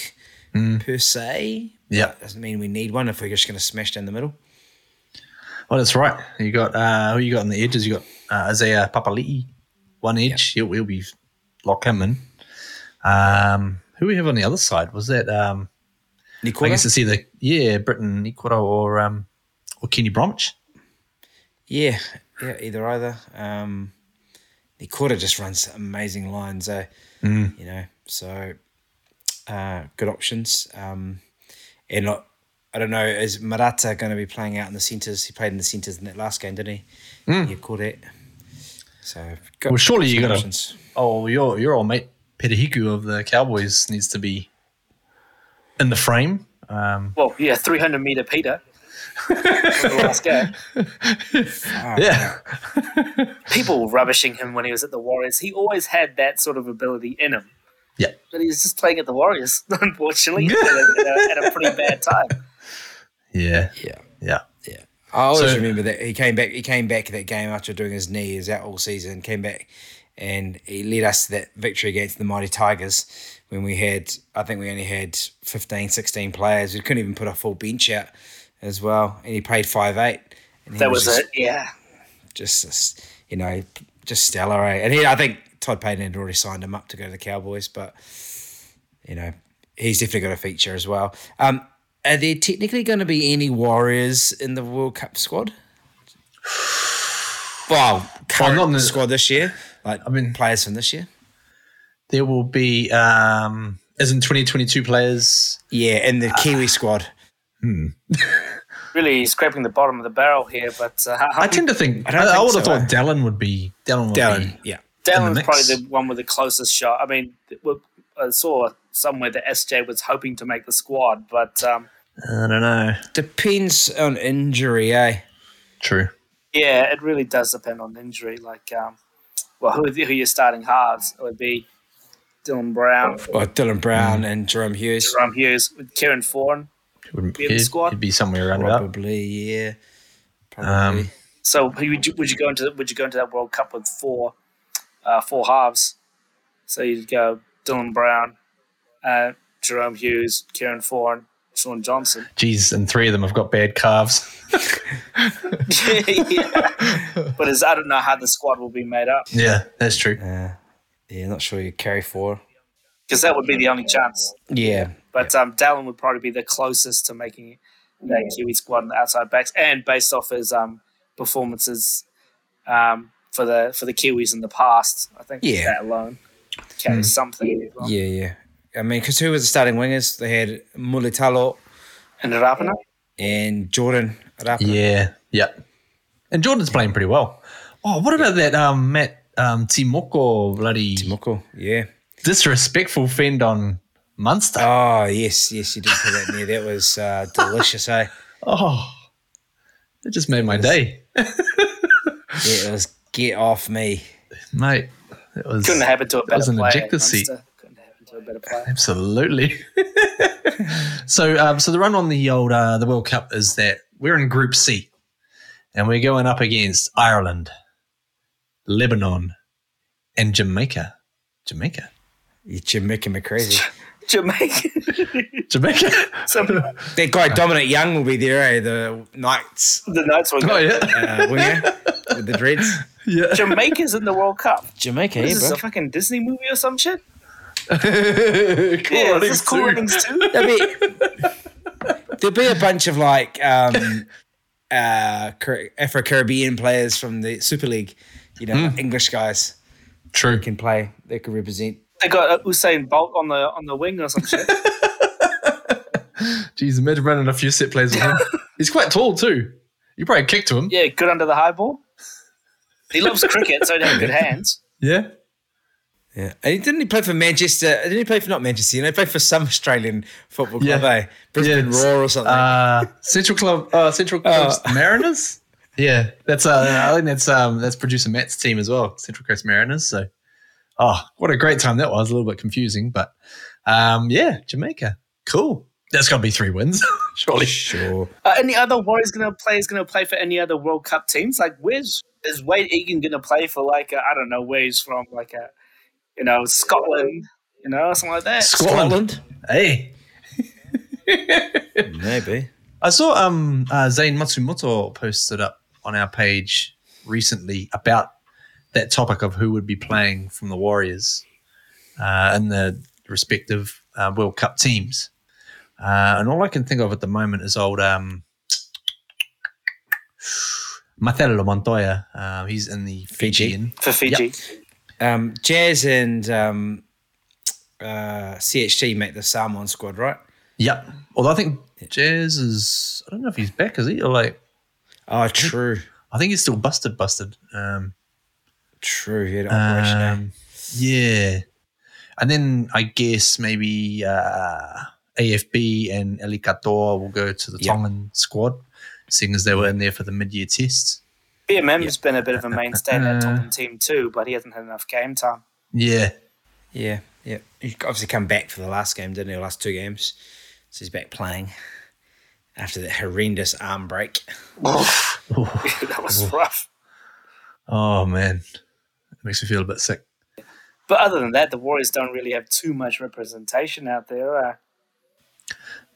mm. per se. Yeah, doesn't mean we need one if we're just going to smash down the middle. Well, that's right. You got uh, who you got on the edges? You got uh, Isaiah Papali'i, one edge. Yep. He'll, he'll be lock him in. Um, who we have on the other side was that. Um, Nikora? I guess it's either, yeah, Britton, Nikora or um, or Kenny Bromwich. Yeah, yeah, either, either. Um, Nikora just runs amazing lines, eh? Mm. You know, so uh, good options. Um, and look, I don't know, is Marata going to be playing out in the centres? He played in the centres in that last game, didn't he? Mm. You caught it. So, got, well, surely you got to. Oh, your your old mate Petahiku of the Cowboys needs to be. In the frame. Um, well, yeah, three hundred metre Peter. last game. Yeah. People were rubbishing him when he was at the Warriors. He always had that sort of ability in him. Yeah. But he was just playing at the Warriors, unfortunately, at, a, at a pretty bad time. Yeah. Yeah. Yeah. Yeah. I always so, remember that he came back. He came back that game after doing his knee. He was out all season. Came back, and he led us to that victory against the Mighty Tigers. When we had, I think we only had fifteen, sixteen players. We couldn't even put a full bench out as well. And he played five eight. That was, was just, it, yeah. Just, you know, just stellar. Eh? And he, I think Todd Payton had already signed him up to go to the Cowboys, but, you know, he's definitely got a feature as well. Um, are there technically going to be any Warriors in the World Cup squad? Well, current well, not in the squad this year. Like, I mean, players from this year. There will be, um, as in twenty twenty-two players. Yeah, and the uh, Kiwi squad. Hmm. Really scraping the bottom of the barrel here, but uh, I, I tend to think I, don't I, think I would so, have thought uh, Dallin would be. Dallin, would Dallin be yeah. Dallin's probably the one with the closest shot. I mean, I saw somewhere that S J was hoping to make the squad, but um, I don't know. Depends on injury, eh? True. Yeah, it really does depend on injury. Like, um, well, who, who you're starting halves it would be. Dylan Brown. Oh, Dylan Brown mm. and Jerome Hughes. Jerome Hughes with Kieran Foran. Wouldn't be in the squad. He'd be somewhere around that. Probably, yeah. Probably. Um, so would you, would you go into would you go into that World Cup with four, uh, four halves? So you'd go Dylan Brown, uh, Jerome Hughes, Kieran Foran, Sean Johnson. Jeez, and three of them have got bad calves. yeah. But as I don't know how the squad will be made up. Yeah, that's true. Uh, yeah, not sure you carry four. Because that would be the only chance. Yeah. But um, Dallin would probably be the closest to making that Kiwi squad on the outside backs, and based off his um, performances um, for the for the Kiwis in the past, I think yeah. that alone carries mm. something. As well. Yeah, yeah. I mean, because who was the starting wingers? They had Mulitalo and Rapana and Jordan Rapana. Yeah, yeah. And Jordan's playing pretty well. Oh, what about yeah. that um, Matt um, Timoko bloody Timoko? Yeah, disrespectful fend on Munster. Oh, yes, yes, you did put that in there. That was uh, delicious, eh? Oh, it just made my was, day. yeah, it was get off me. Mate, it was. Couldn't happen to a better player. It was an ejector seat. Couldn't happen to a better player. Absolutely. so, um, so the run on the old uh, the World Cup is that we're in Group C and we're going up against Ireland, Lebanon, and Jamaica. Jamaica. You're Jamaica McCrazy. Jamaica. Jamaica. That guy Dominic Young will be there, eh? The Knights. The Knights will go. Oh, yeah. Uh, winner with the dreads. Yeah. Jamaica's in the World Cup. Jamaica, what, yeah, is bro. This a fucking Disney movie or some shit? cool yeah, is this Cool Runnings too? There'll be, there'll be a bunch of like um, uh, Afro-Caribbean players from the Super League, you know, mm. English guys. True. They can play. They can represent. They got Usain Bolt on the on the wing or some shit. Jeez, imagine running a few set plays with him. He's quite tall too. You probably kick to him. Yeah, good under the high ball. He loves cricket, so he has good hands. Yeah, yeah. And didn't he play for Manchester? Didn't he play for not Manchester? You know, he played for some Australian football club, yeah. eh? Brisbane yeah, Roar or something. Uh, Central Club, uh, Central Coast uh, Mariners. Yeah, that's uh, yeah. I think that's um, that's producer Matt's team as well, Central Coast Mariners. So. Oh, what a great time that was. A little bit confusing, but um, yeah, Jamaica. Cool. That's got to be three wins, surely. Sure. Uh, any other Warriors going to play is going to play for any other World Cup teams? Like, where's is Wade Egan going to play for, like, a, I don't know, where he's from, like, a, you know, Scotland, you know, something like that? Scotland? Scotland. Hey. Maybe. I saw um, uh, Zane Matsumoto posted up on our page recently about that topic of who would be playing from the Warriors uh, in the respective uh, World Cup teams. Uh, and all I can think of at the moment is old um, Marcelo Montoya. Uh, he's in the Fijian. For Fiji. Yep. Um, Jazz and um, uh, C H T make the Samoan squad, right? Yep. Although I think Jazz is, I don't know if he's back, is he? Or like, oh, true. I think he's still busted, busted. Um, True, he had an operation. Um, yeah. And then I guess maybe uh, A F B and Ali Katoa will go to the yep. Tongan squad, seeing as they were in there for the mid-year test. B M M has yep. been a bit of a mainstay in that Tongan team too, but he hasn't had enough game time. Yeah. Yeah, yeah. He obviously come back for the last game, didn't he, the last two games. So he's back playing after that horrendous arm break. Oh. That was oh. rough. Oh, man. Makes me feel a bit sick. But other than that, the Warriors don't really have too much representation out there. Uh,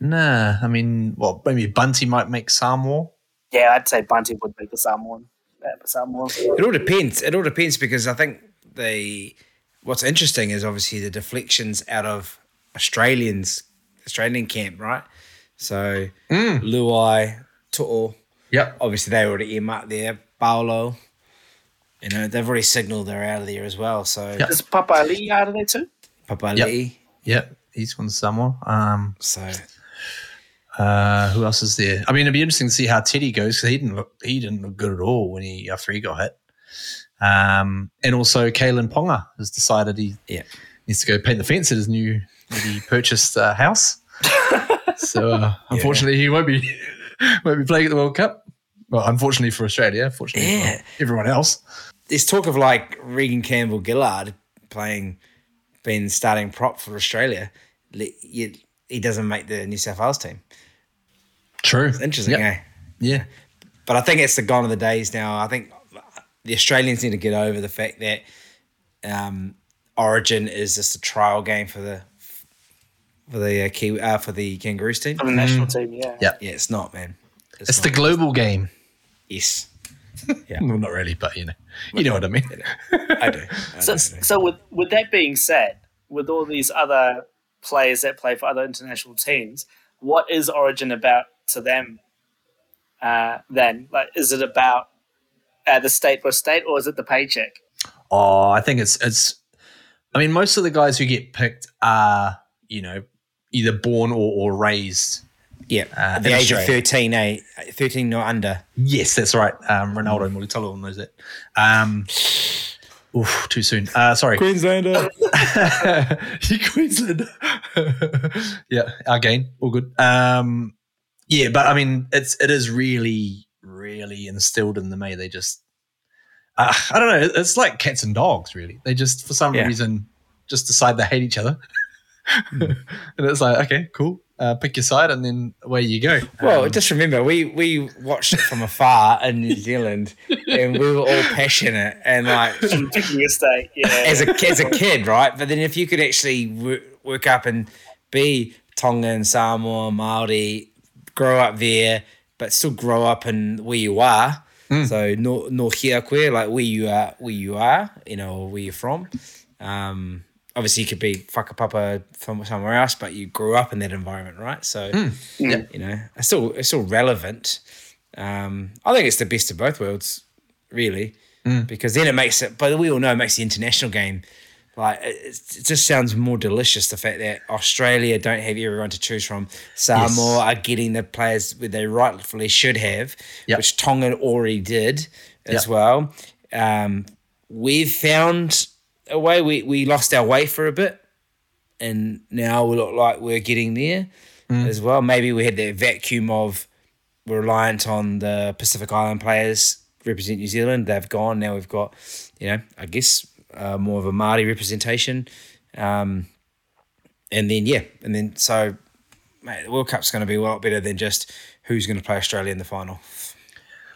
nah, I mean, well, maybe Bunty might make Samoa. Yeah, I'd say Bunty would make the Samoa. Uh, it all depends. It all depends because I think the what's interesting is obviously the deflections out of Australians, Australian camp, right? So mm. Luai, To'o. Yep. Obviously, they already earmarked there. Paolo. You know, they've already signaled they're out of there as well. So yep. Is Papa Ali out of there too? Papa yep. Ali. Yep, he's from Samoa. Um, so uh, who else is there? I mean, it'd be interesting to see how Teddy goes because he didn't look he didn't look good at all when he after he got hit. Um, and also Kalen Ponga has decided he yep. needs to go paint the fence at his new newly purchased uh, house. so uh, unfortunately, yeah. he won't be won't be playing at the World Cup. Well, unfortunately for Australia, fortunately yeah. for everyone else. There's talk of like Regan Campbell-Gillard playing, being starting prop for Australia. He doesn't make the New South Wales team. True. It's interesting, yep. eh? Yeah. But I think it's the gone of the days now. I think the Australians need to get over the fact that um, Origin is just a trial game for the for the uh, Kiwi, uh, for the Kangaroos team. For the national mm. team, yeah. yeah. Yeah, it's not, man. It's, it's not. The global game. Yes. Yeah. Well, not really, but you know, you know what I mean. I do. I so, so with with that being said, with all these other players that play for other international teams, what is Origin about to them? Uh, then, like, is it about uh, the state for state, or is it the paycheck? Oh, I think it's it's. I mean, most of the guys who get picked are, you know, either born or, or raised. Yeah, uh, at the age Australia. Of thirteen, eh? thirteen or under. Yes, that's right. Um, Ronaldo Mulitalo knows that. Um, oof, too soon. Uh, sorry. Queenslander. Queenslander. Yeah, again, all good. Um, yeah, but I mean, it's it is really, really instilled in them, eh? They just, uh, I don't know, it's like cats and dogs, really. They just, for some yeah. reason, just decide they hate each other. Mm. And it's like, okay, cool. Uh, pick your side and then away you go. Well, um, just remember, we we watched it from afar in New Zealand and we were all passionate and like picking a state, yeah. as a as a kid, right? But then if you could actually w- work up and be Tongan, Samoa, Māori, grow up there, but still grow up in where you are. Mm. So no no here queer, like where you are, where you are, you know, or where you're from. Um, Obviously, you could be fucker papa from somewhere else, but you grew up in that environment, right? So, mm, yeah. you know, it's still it's still relevant. Um, I think it's the best of both worlds, really, mm. because then it makes it. But we all know it makes the international game like it, it just sounds more delicious. The fact that Australia don't have everyone to choose from, Samoa yes. are getting the players where they rightfully should have, yep. which Tonga already did as yep. well. Um, we've found. Away, we, we lost our way for a bit, and now we look like we're getting there mm. as well. Maybe we had that vacuum of we're reliant on the Pacific Island players represent New Zealand. They've gone. Now we've got, you know, I guess uh, more of a Māori representation. Um, and then, yeah, and then so, mate, the World Cup's going to be a lot better than just who's going to play Australia in the final.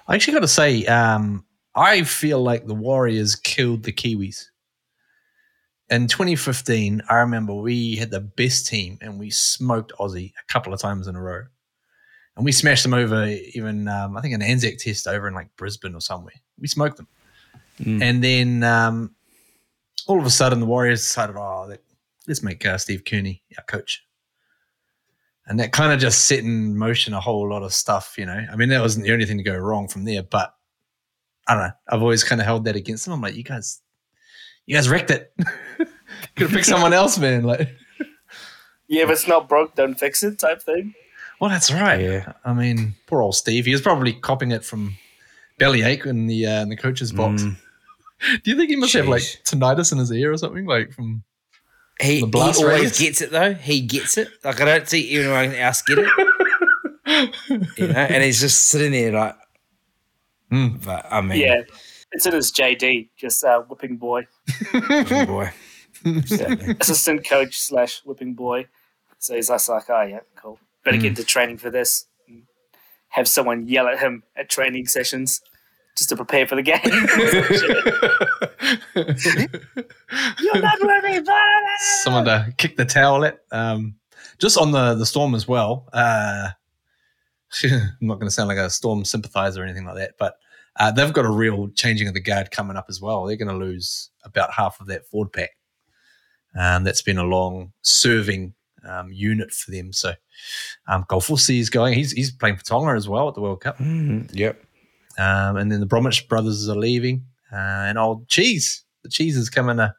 I actually got to say, um, I feel like the Warriors killed the Kiwis. In twenty fifteen, I remember we had the best team and we smoked Aussie a couple of times in a row. And we smashed them over even, um, I think, an Anzac test over in like Brisbane or somewhere. We smoked them. Mm. And then um, all of a sudden the Warriors decided, oh, let's make uh, Steve Kearney our coach. And that kind of just set in motion a whole lot of stuff, you know. I mean, that wasn't the only thing to go wrong from there, but I don't know. I've always kind of held that against them. I'm like, you guys... You guys wrecked it. Could have picked someone else, man. Like, yeah, if it's not broke, don't fix it type thing. Well, that's right. Yeah. I mean, poor old Steve. He was probably copying it from Bellyache in the uh, in the coach's box. Mm. Do you think he must Jeez. have like tinnitus in his ear or something? Like from he, the blast he always race? Gets it though. He gets it. Like I don't see anyone else get it. You know, and he's just sitting there like. Mm. But I mean, yeah. It's in his J D, just uh, whipping boy. Whipping boy. Assistant coach slash whipping boy. So he's just like, oh, yeah, cool. Better mm. get into training for this. And have someone yell at him at training sessions just to prepare for the game. You're not ready, buddy. Someone to kick the towel at. Um, just on the, the Storm as well. Uh, I'm not going to sound like a Storm sympathiser or anything like that, but Uh, they've got a real changing of the guard coming up as well. They're going to lose about half of that forward pack. Um, that's been a long-serving um, unit for them. So um, Golfosi is going. He's he's playing for Tonga as well at the World Cup. Mm, yep. Um, and then the Bromwich brothers are leaving. Uh, and old Cheese. The Cheese is coming. Uh,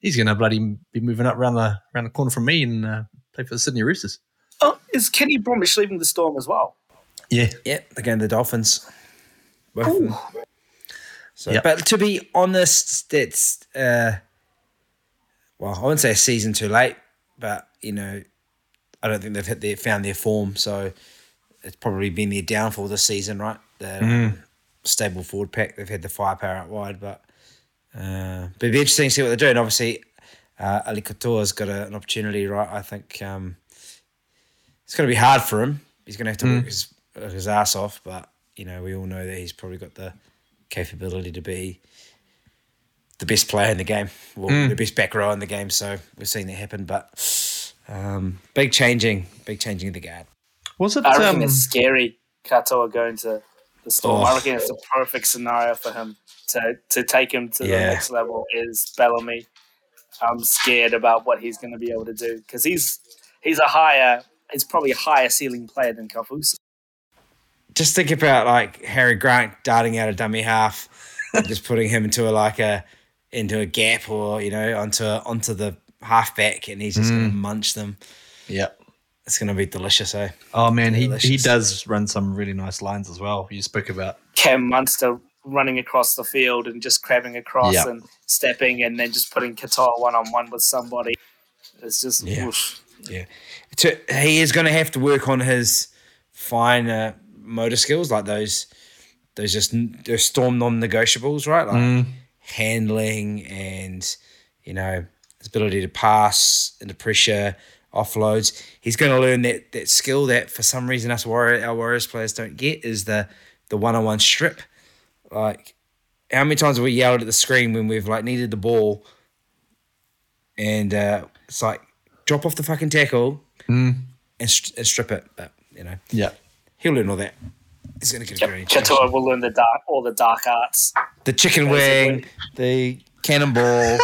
he's going to bloody be moving up around the, around the corner from me and uh, play for the Sydney Roosters. Oh, is Kenny Bromwich leaving the Storm as well? Yeah. Yeah, they're going to the Dolphins. So, yep. But to be honest, that's uh, well, I wouldn't say a season too late, but you know, I don't think they've hit their found their form, so it's probably been their downfall this season, right? The mm. um, stable forward pack, they've had the firepower out wide, but uh, but it'd be interesting to see what they're doing. Obviously, uh, Ali Katoa's got a, an opportunity, right? I think um, it's going to be hard for him. He's going to have to mm. work his, his ass off, but. You know, we all know that he's probably got the capability to be the best player in the game, well, mm. the best back row in the game. So we're seeing that happen. But Um, big changing, big changing of the guard. Was it? I reckon um, it's scary. Katoa going to the Storm. Oh. I reckon it's the perfect scenario for him to to take him to yeah. the next level. Is Bellamy? I'm scared about what he's going to be able to do because he's he's a higher, he's probably a higher ceiling player than Kafusi. Just think about like Harry Grant darting out a dummy half, and just putting him into a like a into a gap or you know onto onto the halfback, and he's just mm. going to munch them. Yep. It's going to be delicious, eh? Oh, man, he, he does run some really nice lines as well. You spoke about Cam Munster running across the field and just crabbing across yep. and stepping and then just putting Katoa one-on-one with somebody. It's just, yeah. Oof. yeah. To, he is going to have to work on his finer motor skills, like those those just those Storm non-negotiables, right? Like mm. handling and, you know, his ability to pass into pressure, offloads. He's going to learn that that skill that for some reason us warrior our Warriors players don't get is the the one on one strip. Like, how many times have we yelled at the screen when we've like needed the ball, and uh, it's like drop off the fucking tackle mm. and, st- and strip it. But you know, yeah, he'll learn all that. He's going to get very. Katoa will learn the dark, all the dark arts, the chicken wing, the cannonball,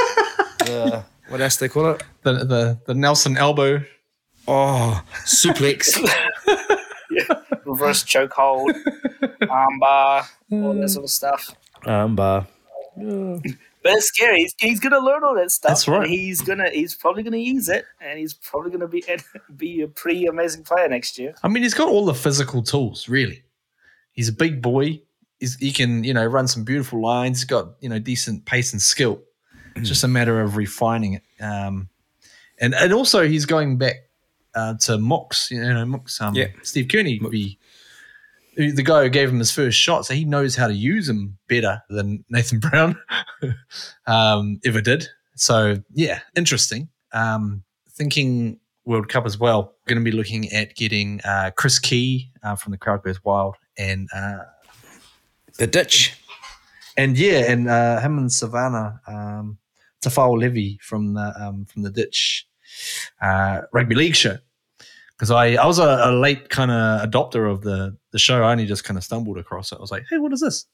the. What else do they call it? The the the Nelson elbow. Oh, suplex. yeah. Reverse chokehold, armbar, all that sort of stuff. Armbar. Yeah. But it's scary. He's, he's going to learn all that stuff. That's right. And he's gonna. He's probably going to use it, and he's probably going to be be a pretty amazing player next year. I mean, he's got all the physical tools. Really, he's a big boy. He's, he can you know run some beautiful lines. He's got you know decent pace and skill. It's just a matter of refining it. Um, and, and also he's going back uh, to Mox. You know, Mox, um, yeah. Steve Kearney, be, the guy who gave him his first shot, so he knows how to use him better than Nathan Brown um, ever did. So, yeah, interesting. Um, thinking World Cup as well, going to be looking at getting uh, Chris Key uh, from the Crowd Goes Wild and uh, The Ditch. And, yeah, and uh, him and Savannah um, – Tafao Levy from the um, from the Ditch uh, rugby league show, because I, I was a, a late kind of adopter of the the show. I only just kind of stumbled across it. I was like, hey, what is this?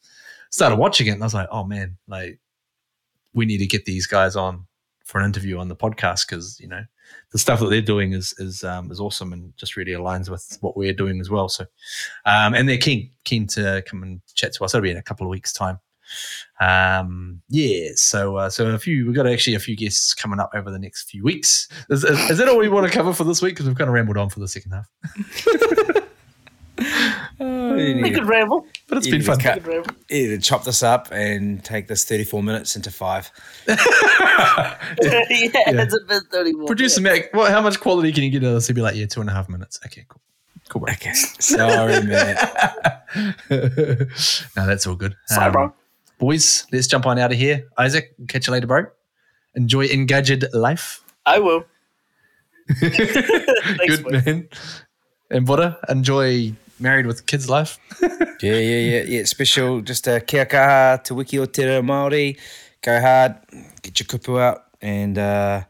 Started watching it and I was like, oh man, like we need to get these guys on for an interview on the podcast because you know the stuff that they're doing is is um, is awesome and just really aligns with what we're doing as well. So, um, and they're keen keen to come and chat to us. It'll be in a couple of weeks' time. Um, yeah, so uh, so a few we've got actually a few guests coming up over the next few weeks. Is, is, is that all we want to cover for this week? Because we've kind of rambled on for the second half. uh, we could ramble, but it's been fun. Cut, either chop this up and take this thirty-four minutes into five. yeah, yeah, it's a bit thirty-four. Producer yeah. Mac, well, how much quality can you get out of this? He'd be like, yeah, two and a half minutes. Okay, cool. Cool, bro. Okay, sorry, man. No, that's all good. Sorry, um, bro. Boys, let's jump on out of here. Isaac, catch you later, bro. Enjoy Engadget life. I will. Thanks, good, boys. Man. And Buddha, enjoy Married with Kids life. yeah, yeah, yeah. yeah. Special, just uh, kia kaha, te wiki o te reo Māori. Go hard, get your kupu out, and uh,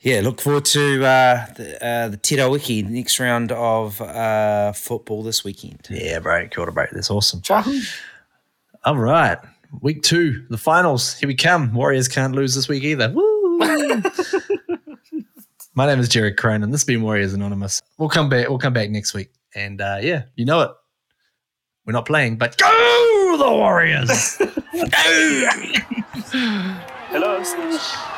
yeah, look forward to uh, the, uh, the Te Reo Wiki, the next round of uh, football this weekend. Yeah, bro. Kia ora, bro. That's awesome. Chahu. All right. Week two, the finals. Here we come. Warriors can't lose this week either. Woo! My name is Jared Cronin. This has been Warriors Anonymous. We'll come back. We'll come back next week. And uh, yeah, you know it. We're not playing, but go the Warriors! Hello.